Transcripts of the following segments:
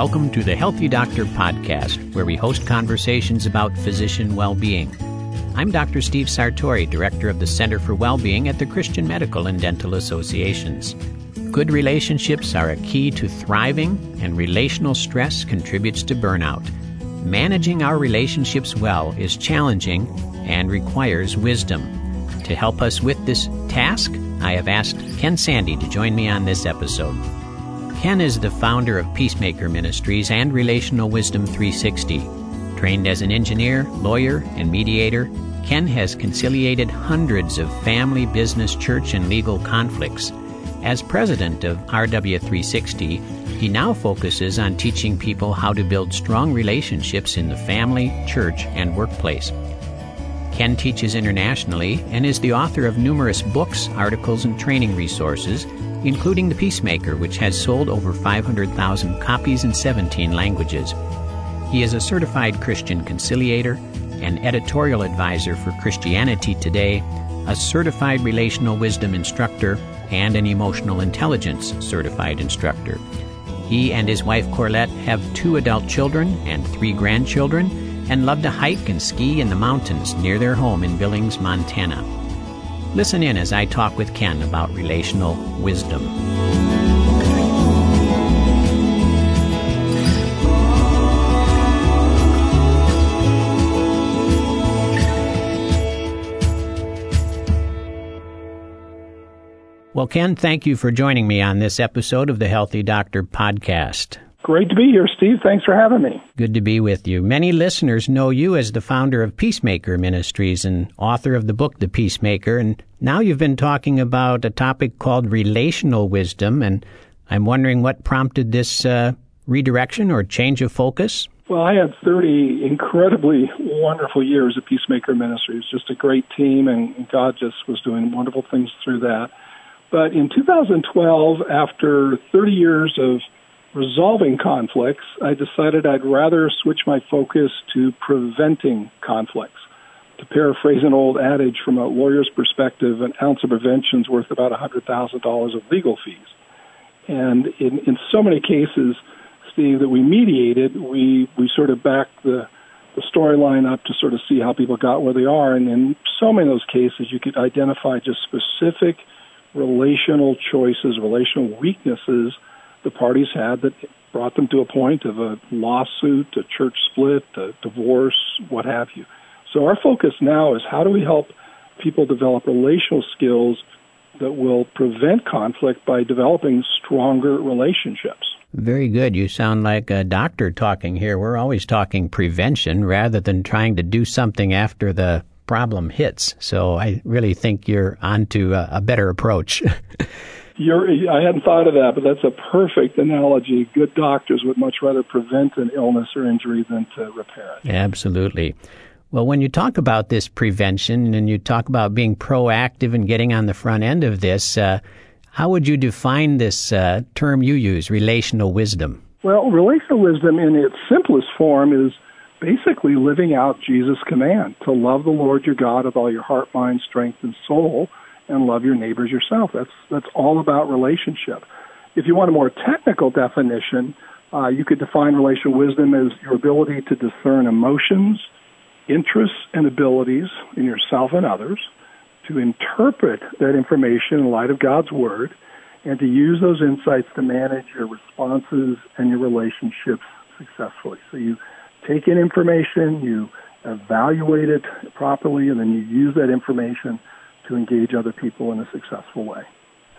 Welcome to the Healthy Doctor Podcast, where we host conversations about physician well-being. I'm Dr. Steve Sartori, Director of the Center for Well-Being at the Christian Medical and Dental Associations. Good relationships are a key to thriving, and relational stress contributes to burnout. Managing our relationships well is challenging and requires wisdom. To help us with this task, I have asked Ken Sande to join me on this episode. Ken is the founder of Peacemaker Ministries and Relational Wisdom 360. Trained as an engineer, lawyer, and mediator, Ken has conciliated hundreds of family, business, church, and legal conflicts. As president of RW360, he now focuses on teaching people how to build strong relationships in the family, church, and workplace. Ken teaches internationally and is the author of numerous books, articles, and training resources, including The Peacemaker, which has sold over 500,000 copies in 17 languages. He is a certified Christian conciliator, an editorial advisor for Christianity Today, a certified relational wisdom instructor, and an emotional intelligence certified instructor. He and his wife Corlette have 2 adult children and 3 grandchildren and love to hike and ski in the mountains near their home in Billings, Montana. Listen in as I talk with Ken about relational wisdom. Well, Ken, thank you for joining me on this episode of the Healthy Doctor Podcast. Great to be here, Steve. Thanks for having me. Good to be with you. Many listeners know you as the founder of Peacemaker Ministries and author of the book, The Peacemaker. And now you've been talking about a topic called relational wisdom. And I'm wondering what prompted this redirection or change of focus? Well, I had 30 incredibly wonderful years at Peacemaker Ministries. Just a great team, and God just was doing wonderful things through that. But in 2012, after 30 years of resolving conflicts, I decided I'd rather switch my focus to preventing conflicts. To paraphrase an old adage from a lawyer's perspective, an ounce of prevention's worth about $100,000 of legal fees. And in so many cases, Steve, that we mediated, we sort of backed the storyline up to sort of see how people got where they are. And in so many of those cases, you could identify just specific relational choices, relational weaknesses the parties had that brought them to a point of a lawsuit, a church split, a divorce, what have you. So our focus now is how do we help people develop relational skills that will prevent conflict by developing stronger relationships. Very good. You sound like a doctor talking here. We're always talking prevention rather than trying to do something after the problem hits. So I really think you're onto a better approach. I hadn't thought of that, but that's a perfect analogy. Good doctors would much rather prevent an illness or injury than to repair it. Absolutely. Well, when you talk about this prevention and you talk about being proactive and getting on the front end of this, how would you define this term you use, relational wisdom? Well, relational wisdom in its simplest form is basically living out Jesus' command to love the Lord your God with all your heart, mind, strength, and soul, and love your neighbors yourself. That's all about relationship. If you want a more technical definition, you could define relational wisdom as your ability to discern emotions, interests, and abilities in yourself and others, to interpret that information in light of God's Word, and to use those insights to manage your responses and your relationships successfully. So you take in information, you evaluate it properly, and then you use that information to engage other people in a successful way.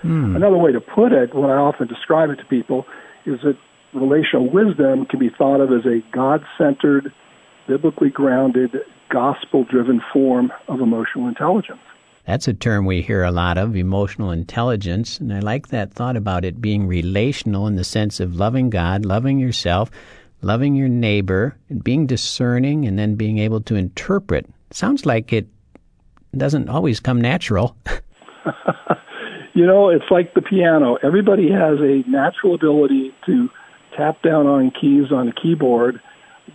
Another way to put it, when I often describe it to people, is that relational wisdom can be thought of as a God-centered, biblically grounded, gospel-driven form of emotional intelligence. That's a term we hear a lot of, emotional intelligence, and I like that thought about it being relational in the sense of loving God, loving yourself, loving your neighbor, and being discerning, and then being able to interpret. Sounds like it doesn't always come natural. You know, it's like the piano. Everybody has a natural ability to tap down on keys on a keyboard,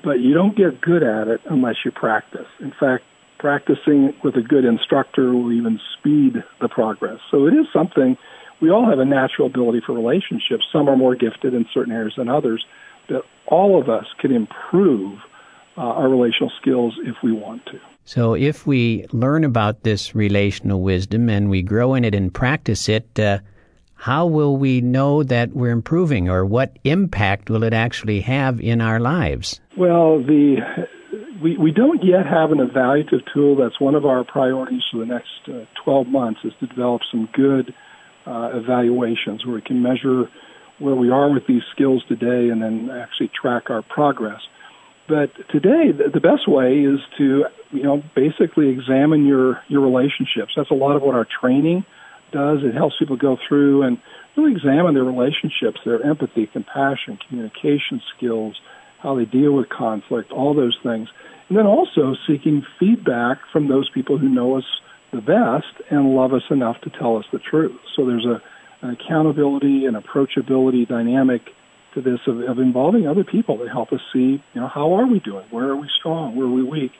but you don't get good at it unless you practice. In fact, practicing with a good instructor will even speed the progress. So it is something, we all have a natural ability for relationships. Some are more gifted in certain areas than others, that all of us can improve our relational skills if we want to. So if we learn about this relational wisdom and we grow in it and practice it, how will we know that we're improving, or what impact will it actually have in our lives? Well, we don't yet have an evaluative tool. That's one of our priorities for the next 12 months, is to develop some good evaluations where we can measure where we are with these skills today and then actually track our progress. But today, the best way is to, basically examine your relationships. That's a lot of what our training does. It helps people go through and really examine their relationships, their empathy, compassion, communication skills, how they deal with conflict, all those things. And then also seeking feedback from those people who know us the best and love us enough to tell us the truth. So there's an accountability and approachability dynamic to this of involving other people to help us see, how are we doing? Where are we strong? Where are we weak?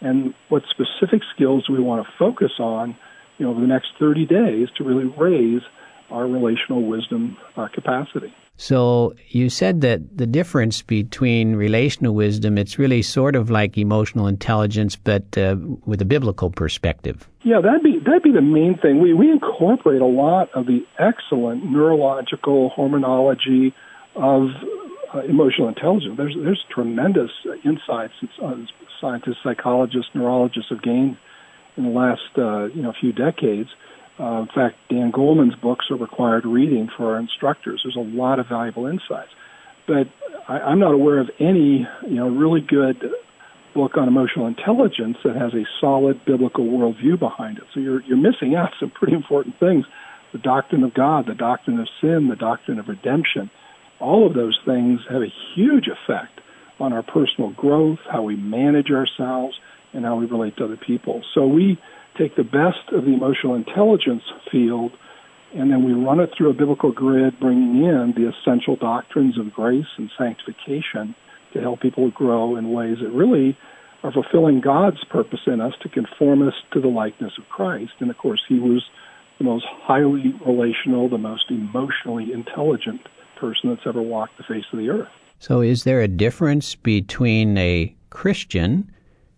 And what specific skills do we want to focus on, over the next 30 days to really raise our relational wisdom capacity. So you said that the difference between relational wisdom, it's really sort of like emotional intelligence, but with a biblical perspective. Yeah, that'd be the main thing. We incorporate a lot of the excellent neurological hormonology of emotional intelligence. There's tremendous insights that scientists, psychologists, neurologists have gained in the last few decades. In fact, Dan Goleman's books are required reading for our instructors. There's a lot of valuable insights. But I'm not aware of any, really good book on emotional intelligence that has a solid biblical worldview behind it. So you're missing out some pretty important things: the doctrine of God, the doctrine of sin, the doctrine of redemption. All of those things have a huge effect on our personal growth, how we manage ourselves, and how we relate to other people. So we take the best of the emotional intelligence field, and then we run it through a biblical grid, bringing in the essential doctrines of grace and sanctification to help people grow in ways that really are fulfilling God's purpose in us to conform us to the likeness of Christ. And, of course, he was the most highly relational, the most emotionally intelligent person that's ever walked the face of the earth. So is there a difference between a Christian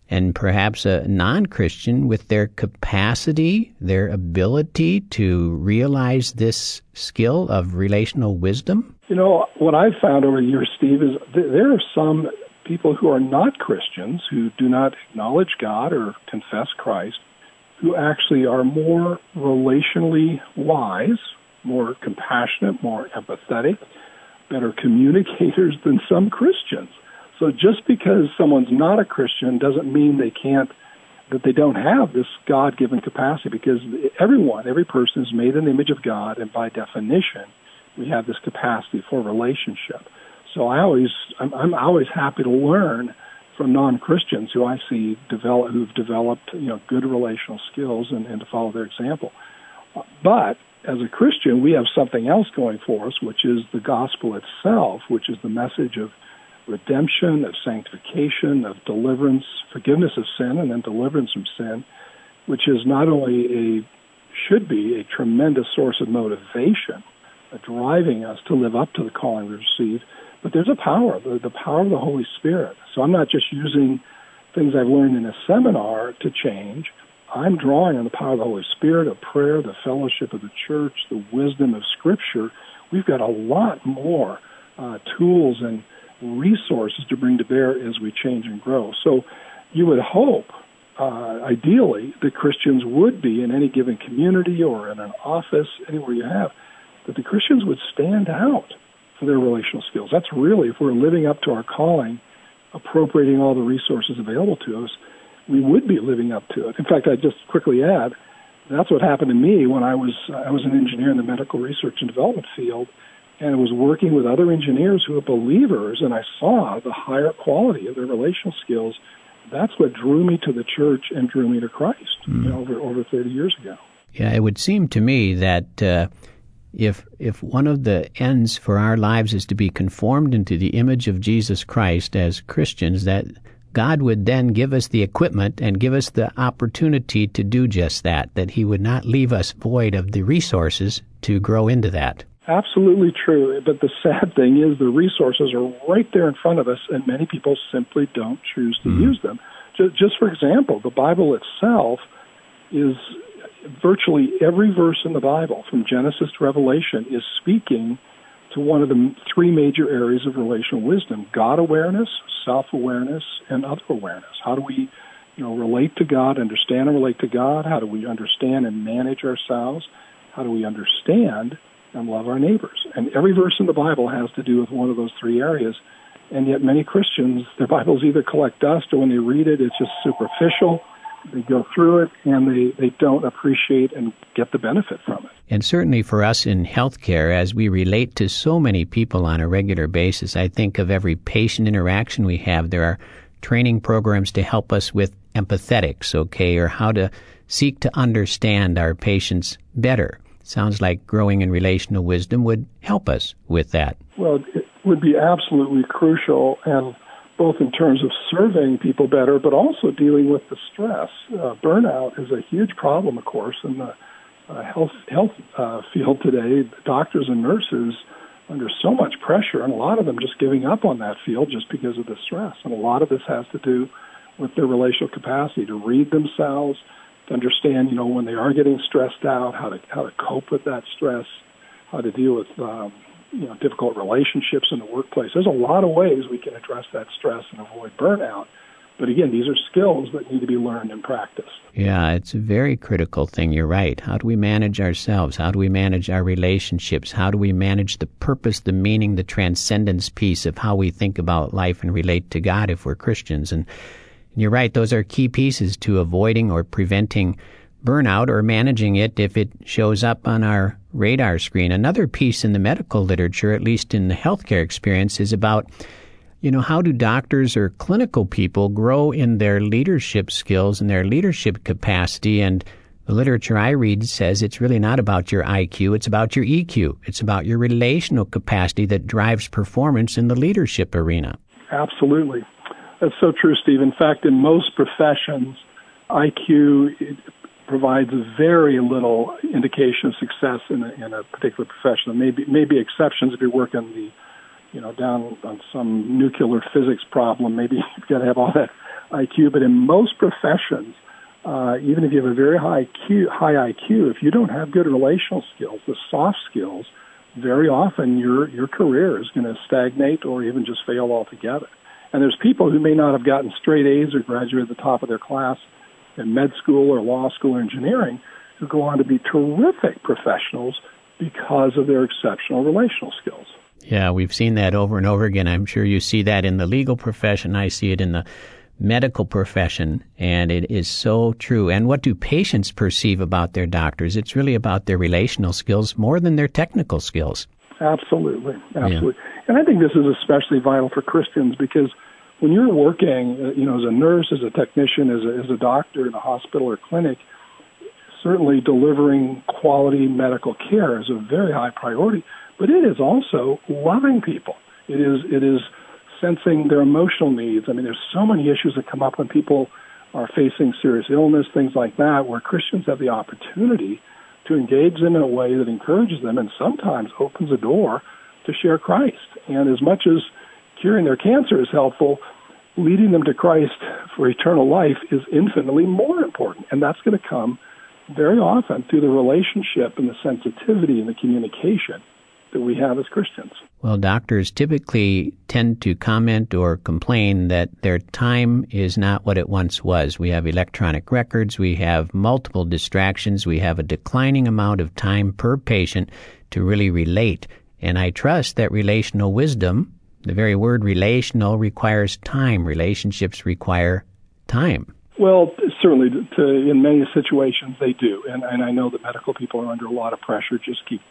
and perhaps a non-Christian with their capacity, their ability to realize this skill of relational wisdom? What I've found over the years, Steve, is there are some people who are not Christians, who do not acknowledge God or confess Christ, who actually are more relationally wise, more compassionate, more empathetic, better communicators than some Christians. So just because someone's not a Christian doesn't mean that they don't have this God-given capacity, because every person is made in the image of God, and by definition, we have this capacity for relationship. So I'm always happy to learn from non-Christians who I see who've developed, good relational skills and to follow their example. But as a Christian, we have something else going for us, which is the gospel itself, which is the message of redemption, of sanctification, of deliverance, forgiveness of sin, and then deliverance from sin, which is not only should be a tremendous source of motivation, driving us to live up to the calling we receive, but there's a power, the power of the Holy Spirit. So I'm not just using things I've learned in a seminar to change. I'm drawing on the power of the Holy Spirit, of prayer, the fellowship of the church, the wisdom of Scripture. We've got a lot more tools and resources to bring to bear as we change and grow. So you would hope, ideally, that Christians would be in any given community or in an office, anywhere you have, that the Christians would stand out for their relational skills. That's really, if we're living up to our calling, appropriating all the resources available to us, we would be living up to it. In fact, I'd just quickly add, that's what happened to me when I was an engineer in the medical research and development field, and I was working with other engineers who are believers, and I saw the higher quality of their relational skills. That's what drew me to the church and drew me to Christ over 30 years ago. Yeah, it would seem to me that if one of the ends for our lives is to be conformed into the image of Jesus Christ as Christians, that God would then give us the equipment and give us the opportunity to do just that, that he would not leave us void of the resources to grow into that. Absolutely true. But the sad thing is the resources are right there in front of us, and many people simply don't choose to use them. Just for example, the Bible itself is virtually every verse in the Bible, from Genesis to Revelation, is speaking to one of the three major areas of relational wisdom: God awareness, self-awareness, and other awareness. How do we relate to God, understand and relate to God? How do we understand and manage ourselves? How do we understand and love our neighbors? And every verse in the Bible has to do with one of those three areas, and yet many Christians, their Bibles either collect dust, or when they read it, it's just superficial. They go through it, and they don't appreciate and get the benefit from it. And certainly for us in healthcare, as we relate to so many people on a regular basis, I think of every patient interaction we have, there are training programs to help us with empathetics, or how to seek to understand our patients better. Sounds like growing in relational wisdom would help us with that. Well, it would be absolutely crucial, and both in terms of serving people better, but also dealing with the stress. Burnout is a huge problem, of course, in the health field today. Doctors and nurses under so much pressure, and a lot of them just giving up on that field just because of the stress. And a lot of this has to do with their relational capacity to read themselves, to understand, when they are getting stressed out, how to cope with that stress, how to deal with difficult relationships in the workplace. There's a lot of ways we can address that stress and avoid burnout. But again, these are skills that need to be learned and practiced. Yeah, it's a very critical thing. You're right. How do we manage ourselves? How do we manage our relationships? How do we manage the purpose, the meaning, the transcendence piece of how we think about life and relate to God if we're Christians? And you're right, those are key pieces to avoiding or preventing burnout or managing it if it shows up on our radar screen. Another piece in the medical literature, at least in the healthcare experience, is about how do doctors or clinical people grow in their leadership skills and their leadership capacity? And the literature I read says it's really not about your IQ, it's about your EQ. It's about your relational capacity that drives performance in the leadership arena. Absolutely. That's so true, Steve. In fact, in most professions, IQ provides very little indication of success in a particular profession. Maybe exceptions if you work in the down on some nuclear physics problem. Maybe you've got to have all that IQ. But in most professions, even if you have a very high IQ, if you don't have good relational skills, the soft skills, very often your career is going to stagnate or even just fail altogether. And there's people who may not have gotten straight A's or graduated at the top of their class in med school or law school or engineering who go on to be terrific professionals because of their exceptional relational skills. Yeah, we've seen that over and over again. I'm sure you see that in the legal profession. I see it in the medical profession, and it is so true. And what do patients perceive about their doctors? It's really about their relational skills more than their technical skills. Absolutely. Yeah. And I think this is especially vital for Christians because when you're working, as a nurse, as a technician, as a doctor in a hospital or clinic, certainly delivering quality medical care is a very high priority. But it is also loving people. It is sensing their emotional needs. I mean, there's so many issues that come up when people are facing serious illness, things like that, where Christians have the opportunity to engage them in a way that encourages them and sometimes opens the door to share Christ. And as much as curing their cancer is helpful, leading them to Christ for eternal life is infinitely more important. And that's going to come very often through the relationship and the sensitivity and the communication that we have as Christians. Well, doctors typically tend to comment or complain that their time is not what it once was. We have electronic records, we have multiple distractions, we have a declining amount of time per patient to really relate. And I trust that relational wisdom, the very word relational, requires time. Relationships require time. Well, certainly, in many situations they do. And I know that medical people are under a lot of pressure, just keep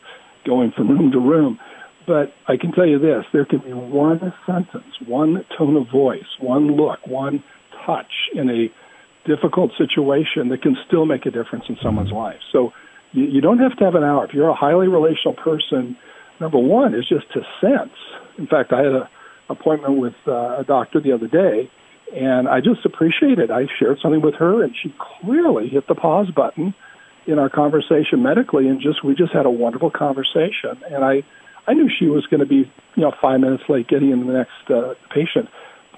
going from room to room. But I can tell you this, there can be one sentence, one tone of voice, one look, one touch in a difficult situation that can still make a difference in someone's life. So you don't have to have an hour. If you're a highly relational person, number one is just to sense. In fact, I had an appointment with a doctor the other day, and I just appreciated it. I shared something with her, and she clearly hit the pause button in our conversation medically, and we just had a wonderful conversation. And I knew she was going to be 5 minutes late getting in the next patient.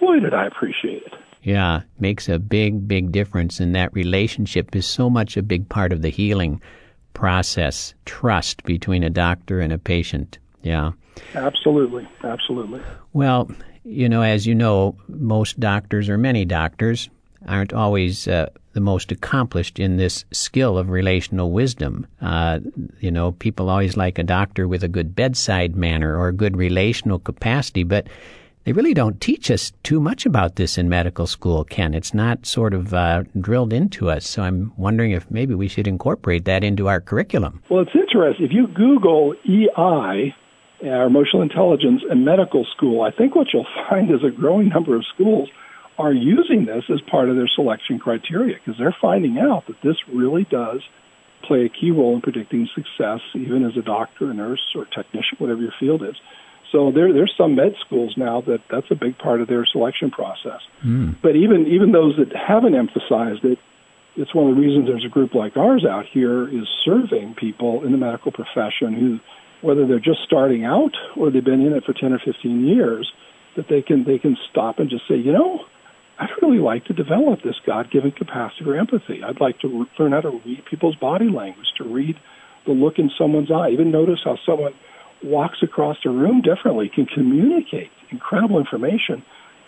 Boy, did I appreciate it. Yeah, makes a big, big difference, and that relationship is so much a big part of the healing process, trust between a doctor and a patient. Yeah. Absolutely, absolutely. Well, as you know, most doctors or many doctors aren't always the most accomplished in this skill of relational wisdom. People always like a doctor with a good bedside manner or a good relational capacity, but they really don't teach us too much about this in medical school, Ken. It's not sort of drilled into us. So I'm wondering if maybe we should incorporate that into our curriculum. Well, it's interesting. If you Google EI, or emotional intelligence, and medical school, I think what you'll find is a growing number of schools are using this as part of their selection criteria because they're finding out that this really does play a key role in predicting success, even as a doctor, a nurse, or technician, whatever your field is. So there's some med schools now that's a big part of their selection process. Mm. But even those that haven't emphasized it, it's one of the reasons there's a group like ours out here is serving people in the medical profession who, whether they're just starting out or they've been in it for 10 or 15 years, that they can stop and just say, I'd really like to develop this God-given capacity for empathy. I'd like to learn how to read people's body language, to read the look in someone's eye, even notice how someone walks across the room differently, can communicate incredible information.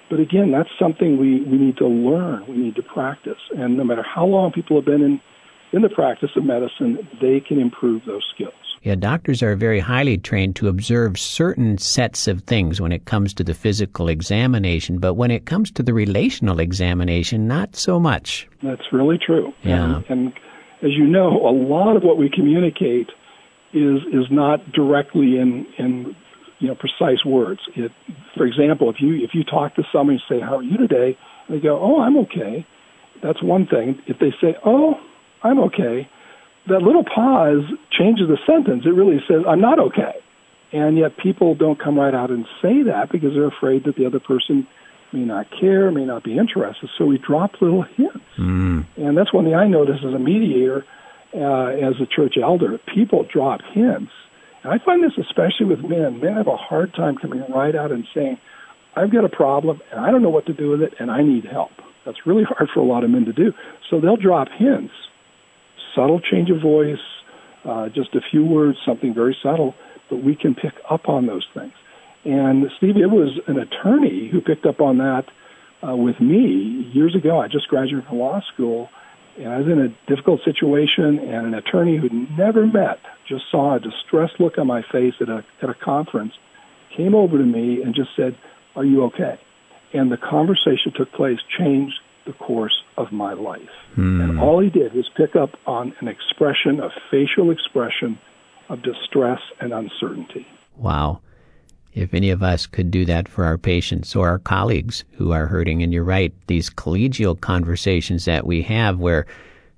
But again, that's something we need to learn, we need to practice. And no matter how long people have been in the practice of medicine, they can improve those skills. Yeah, doctors are very highly trained to observe certain sets of things when it comes to the physical examination, but when it comes to the relational examination, not so much. That's really true. Yeah. And as you know, a lot of what we communicate is not directly in precise words. For example, if you talk to somebody and say, "How are you today?" and they go, "Oh, I'm okay," that's one thing. If they say, "Oh, I'm okay," that little pause changes the sentence. It really says, "I'm not okay," and yet people don't come right out and say that because they're afraid that the other person may not care, may not be interested. So we drop little hints, and that's one thing I notice as a mediator. As a church elder, people drop hints. And I find this especially with men. Men have a hard time coming right out and saying, "I've got a problem, and I don't know what to do with it, and I need help." That's really hard for a lot of men to do. So they'll drop hints, subtle change of voice, just a few words, something very subtle, but we can pick up on those things. And Steve, it was an attorney who picked up on that with me years ago. I just graduated from law school, and I was in a difficult situation, and an attorney who'd never met just saw a distressed look on my face at a conference, came over to me and just said, "Are you okay?" And the conversation took place, changed the course of my life. Mm. And all he did was pick up on an expression, a facial expression of distress and uncertainty. Wow. If any of us could do that for our patients or our colleagues who are hurting, and you're right, these collegial conversations that we have where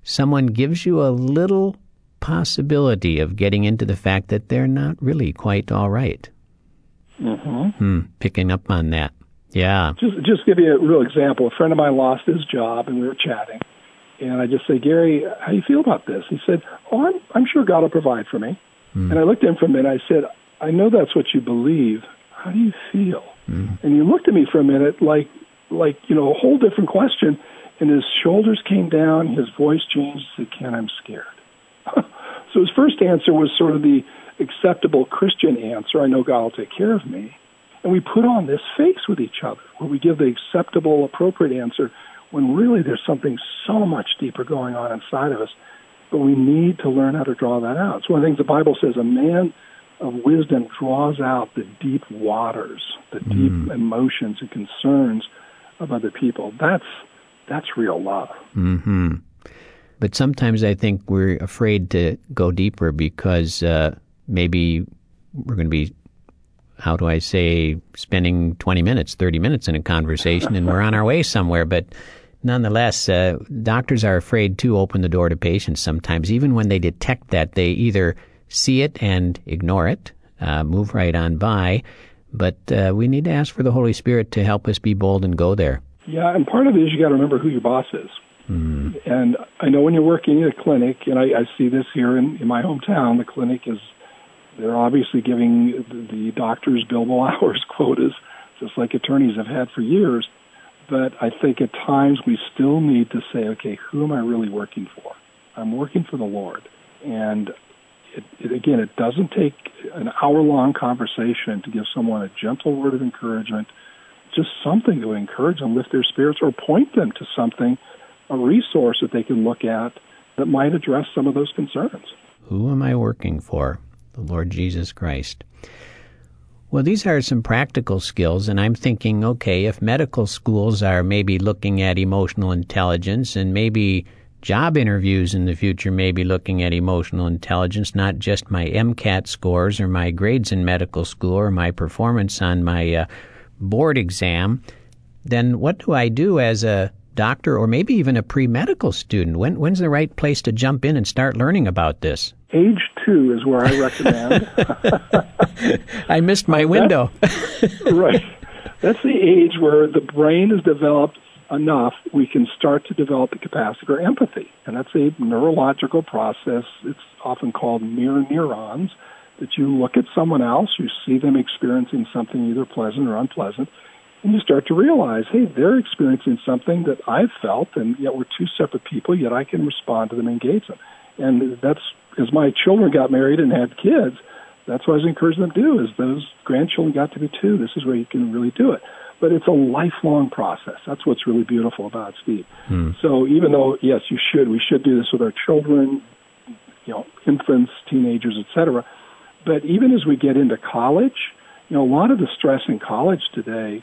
someone gives you a little possibility of getting into the fact that they're not really quite all right. Mm-hmm. Picking up on that. Yeah. Just give you a real example. A friend of mine lost his job, and we were chatting. And I just say, "Gary, how do you feel about this?" He said, "Oh, I'm sure God will provide for me." Mm. And I looked at him for a minute. I said, "I know that's what you believe. How do you feel?" Mm. And he looked at me for a minute like a whole different question, and his shoulders came down, his voice changed, he said, "Ken, I'm scared." So his first answer was sort of the acceptable Christian answer, "I know God will take care of me." And we put on this face with each other where we give the acceptable, appropriate answer when really there's something so much deeper going on inside of us, but we need to learn how to draw that out. It's one of the things the Bible says, a man of wisdom draws out the deep waters, the deep emotions and concerns of other people. That's real love. Mm-hmm. But sometimes I think we're afraid to go deeper because maybe we're going to be, spending 20 minutes, 30 minutes in a conversation and we're on our way somewhere. But nonetheless, doctors are afraid to open the door to patients sometimes. Even when they detect that, they either see it and ignore it, move right on by, but we need to ask for the Holy Spirit to help us be bold and go there. Yeah, and part of it is you got to remember who your boss is. Mm. And I know when you're working in a clinic, and I see this here in my hometown, the clinic is, they're obviously giving the doctors billable hours quotas, just like attorneys have had for years. But I think at times we still need to say, okay, who am I really working for? I'm working for the Lord. And it doesn't take an hour-long conversation to give someone a gentle word of encouragement, just something to encourage them, lift their spirits, or point them to something, a resource that they can look at that might address some of those concerns. Who am I working for? The Lord Jesus Christ. Well, these are some practical skills, and I'm thinking, okay, if medical schools are maybe looking at emotional intelligence, and maybe job interviews in the future may be looking at emotional intelligence, not just my MCAT scores or my grades in medical school or my performance on my board exam, then what do I do as a doctor or maybe even a pre-medical student? When's the right place to jump in and start learning about this? Age 2 is where I recommend. I missed my window. Right. That's the age where the brain is developed enough, we can start to develop the capacity for empathy. And that's a neurological process. It's often called mirror neurons, that you look at someone else, you see them experiencing something either pleasant or unpleasant, and you start to realize, hey, they're experiencing something that I've felt, and yet we're two separate people, yet I can respond to them and engage them. And that's, as my children got married and had kids, that's what I was encouraging them to do, is those grandchildren got to be 2. This is where you can really do it. But it's a lifelong process. That's what's really beautiful about it, Steve. Hmm. So even though, yes, we should do this with our children, infants, teenagers, et cetera. But even as we get into college, a lot of the stress in college today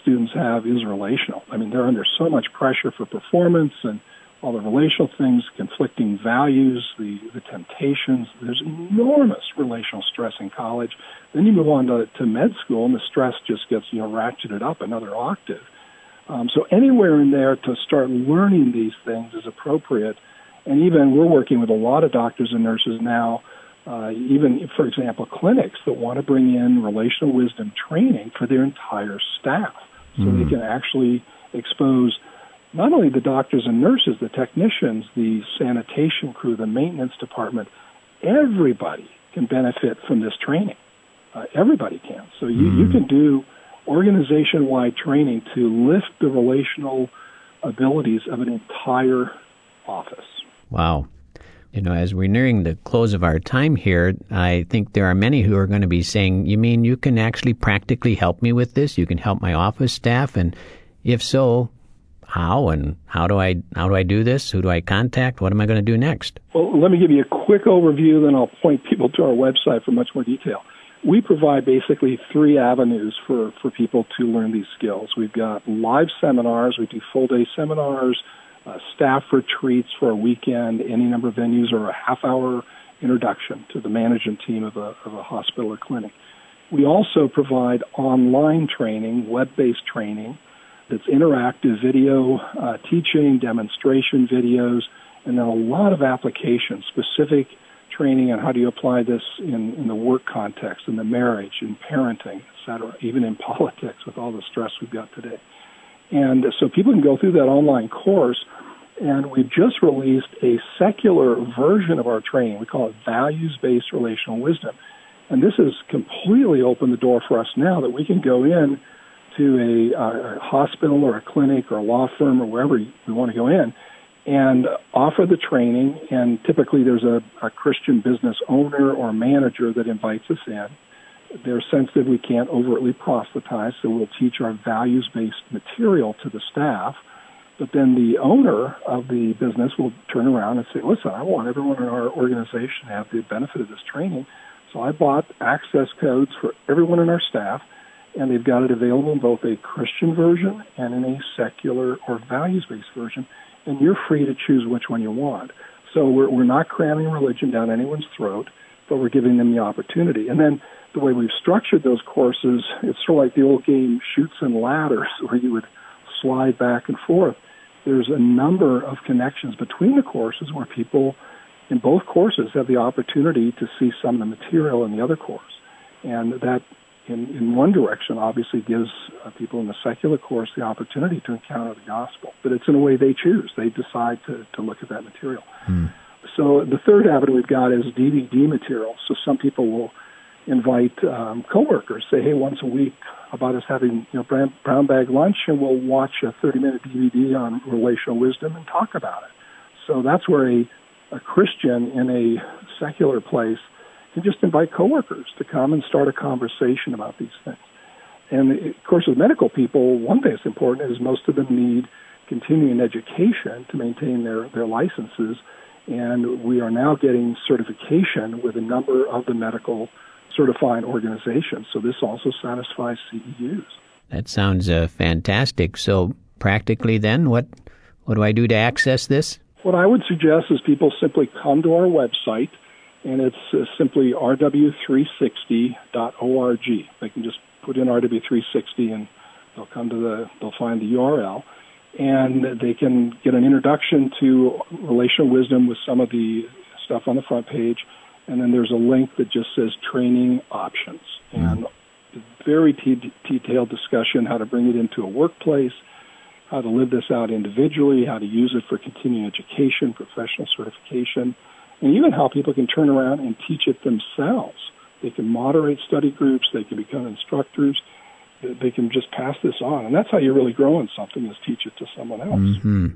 students have is relational. I mean, they're under so much pressure for performance and all the relational things, conflicting values, the temptations. There's enormous relational stress in college. Then you move on to med school, and the stress just gets ratcheted up another octave. So anywhere in there to start learning these things is appropriate. And even we're working with a lot of doctors and nurses now, even, for example, clinics that want to bring in relational wisdom training for their entire staff so they can actually expose not only the doctors and nurses, the technicians, the sanitation crew, the maintenance department. Everybody can benefit from this training. Everybody can. So you can do organization-wide training to lift the relational abilities of an entire office. Wow. As we're nearing the close of our time here, I think there are many who are going to be saying, you mean you can actually practically help me with this? You can help my office staff? And if so, how and how do I do this? Who do I contact? What am I going to do next? Well, let me give you a quick overview, then I'll point people to our website for much more detail. We provide basically 3 avenues for people to learn these skills. We've got live seminars. We do full-day seminars, staff retreats for a weekend, any number of venues, or a half-hour introduction to the management team of a hospital or clinic. We also provide online training, web-based training, that's interactive video, teaching, demonstration videos, and then a lot of application-specific training on how do you apply this in the work context, in the marriage, in parenting, et cetera, even in politics with all the stress we've got today. And so people can go through that online course, and we've just released a secular version of our training. We call it Values-Based Relational Wisdom. And this has completely opened the door for us now that we can go in to a hospital or a clinic or a law firm or wherever we want to go in and offer the training. And typically there's a Christian business owner or manager that invites us in. They're sensitive we can't overtly proselytize, so we'll teach our values-based material to the staff. But then the owner of the business will turn around and say, listen, I want everyone in our organization to have the benefit of this training. So I bought access codes for everyone in our staff, and they've got it available in both a Christian version and in a secular or values-based version, and you're free to choose which one you want. So we're not cramming religion down anyone's throat, but we're giving them the opportunity. And then the way we've structured those courses, it's sort of like the old game Chutes and Ladders, where you would slide back and forth. There's a number of connections between the courses where people in both courses have the opportunity to see some of the material in the other course, and that in one direction obviously gives people in the secular course the opportunity to encounter the gospel, but it's in a way they choose. They decide to look at that material. Mm. So the third avenue we've got is DVD material. So some people will invite coworkers, say, hey, once a week about us having brown bag lunch, and we'll watch a 30-minute DVD on relational wisdom and talk about it. So that's where a Christian in a secular place can just invite coworkers to come and start a conversation about these things. And, of course, with medical people, one thing that's important is most of them need continuing education to maintain their licenses, and we are now getting certification with a number of the medical certifying organizations. So this also satisfies CEUs. That sounds fantastic. So practically then, what do I do to access this? What I would suggest is people simply come to our website, and it's simply rw360.org. They can just put in rw360, and they'll come to they'll find the URL, and they can get an introduction to relational wisdom with some of the stuff on the front page. And then there's a link that just says training options, and very detailed discussion, how to bring it into a workplace, how to live this out individually, how to use it for continuing education, professional certification, and even how people can turn around and teach it themselves. They can moderate study groups. They can become instructors. They can just pass this on. And that's how you really grow in something, is teach it to someone else. Mm-hmm.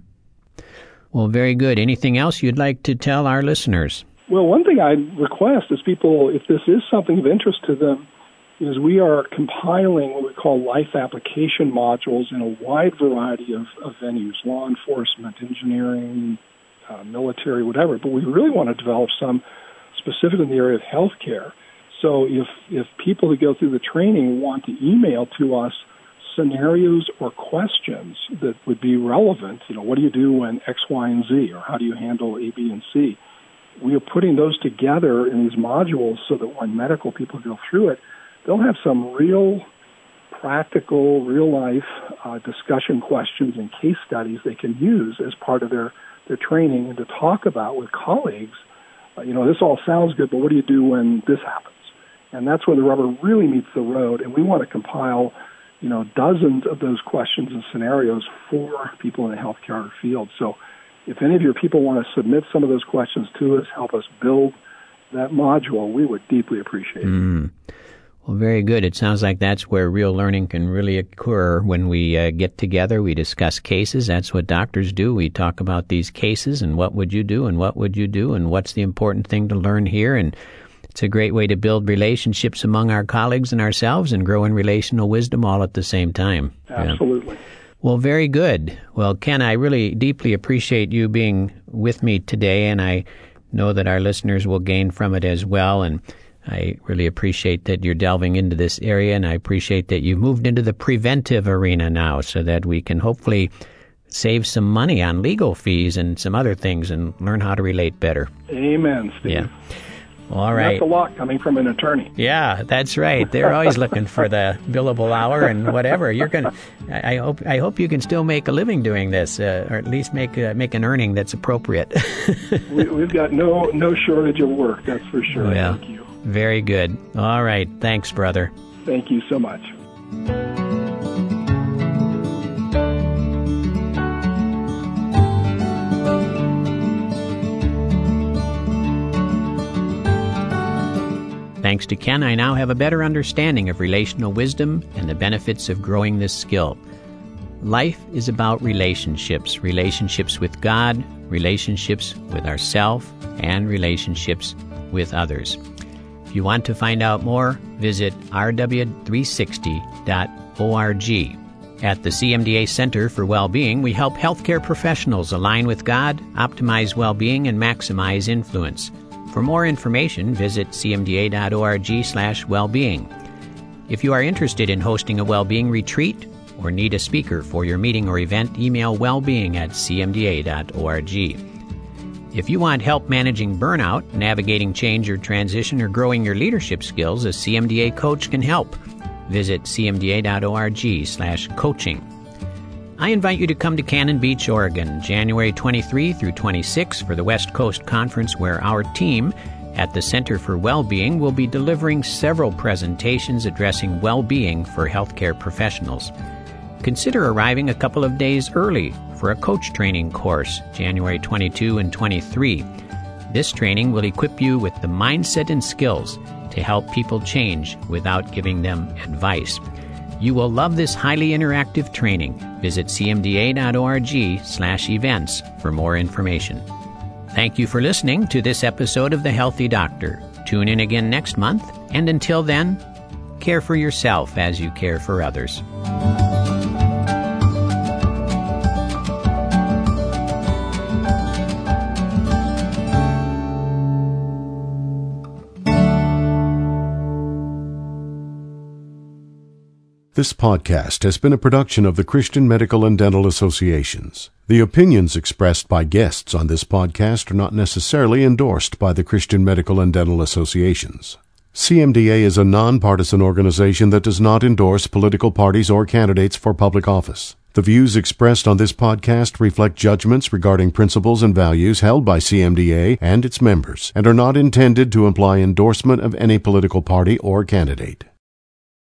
Well, very good. Anything else you'd like to tell our listeners? Well, one thing I'd request is people, if this is something of interest to them, is we are compiling what we call life application modules in a wide variety of venues, law enforcement, engineering, military, whatever. But we really want to develop some specific in the area of healthcare. So if people who go through the training want to email to us scenarios or questions that would be relevant, what do you do when X, Y, and Z, or how do you handle A, B, and C? We are putting those together in these modules so that when medical people go through it, they'll have some real practical, real-life discussion questions and case studies they can use as part of their training, and to talk about with colleagues, this all sounds good, but what do you do when this happens? And that's where the rubber really meets the road, and we want to compile dozens of those questions and scenarios for people in the healthcare field. So if any of your people want to submit some of those questions to us, help us build that module, we would deeply appreciate it. Mm. Well, very good. It sounds like that's where real learning can really occur when we get together. We discuss cases. That's what doctors do. We talk about these cases and what would you do and what would you do and what's the important thing to learn here. And it's a great way to build relationships among our colleagues and ourselves and grow in relational wisdom all at the same time. Absolutely. Yeah. Well, very good. Well, Ken, I really deeply appreciate you being with me today, and I know that our listeners will gain from it as well. And I really appreciate that you're delving into this area, and I appreciate that you've moved into the preventive arena now so that we can hopefully save some money on legal fees and some other things and learn how to relate better. Amen, Steve. Yeah. All right. That's a lot coming from an attorney. Yeah, that's right. They're always looking for the billable hour and whatever. I hope you can still make a living doing this, or at least make an earning that's appropriate. We've got no shortage of work, that's for sure. Well, thank you. Very good. All right. Thanks, brother. Thank you so much. Thanks to Ken, I now have a better understanding of relational wisdom and the benefits of growing this skill. Life is about relationships, relationships with God, relationships with ourselves, and relationships with others. If you want to find out more, visit rw360.org. At the CMDA Center for Wellbeing, we help healthcare professionals align with God, optimize well-being, and maximize influence. For more information, visit cmda.org/wellbeing. If you are interested in hosting a wellbeing retreat or need a speaker for your meeting or event, email wellbeing@cmda.org. If you want help managing burnout, navigating change or transition, or growing your leadership skills, a CMDA coach can help. Visit cmda.org/coaching. I invite you to come to Cannon Beach, Oregon, January 23 through 26 for the West Coast Conference, where our team At the Center for Wellbeing, we'll be delivering several presentations addressing well-being for healthcare professionals. Consider arriving a couple of days early for a coach training course, January 22 and 23. This training will equip you with the mindset and skills to help people change without giving them advice. You will love this highly interactive training. Visit cmda.org/events for more information. Thank you for listening to this episode of The Healthy Doctor. Tune in again next month, and until then, care for yourself as you care for others. This podcast has been a production of the Christian Medical and Dental Associations. The opinions expressed by guests on this podcast are not necessarily endorsed by the Christian Medical and Dental Associations. CMDA is a nonpartisan organization that does not endorse political parties or candidates for public office. The views expressed on this podcast reflect judgments regarding principles and values held by CMDA and its members and are not intended to imply endorsement of any political party or candidate.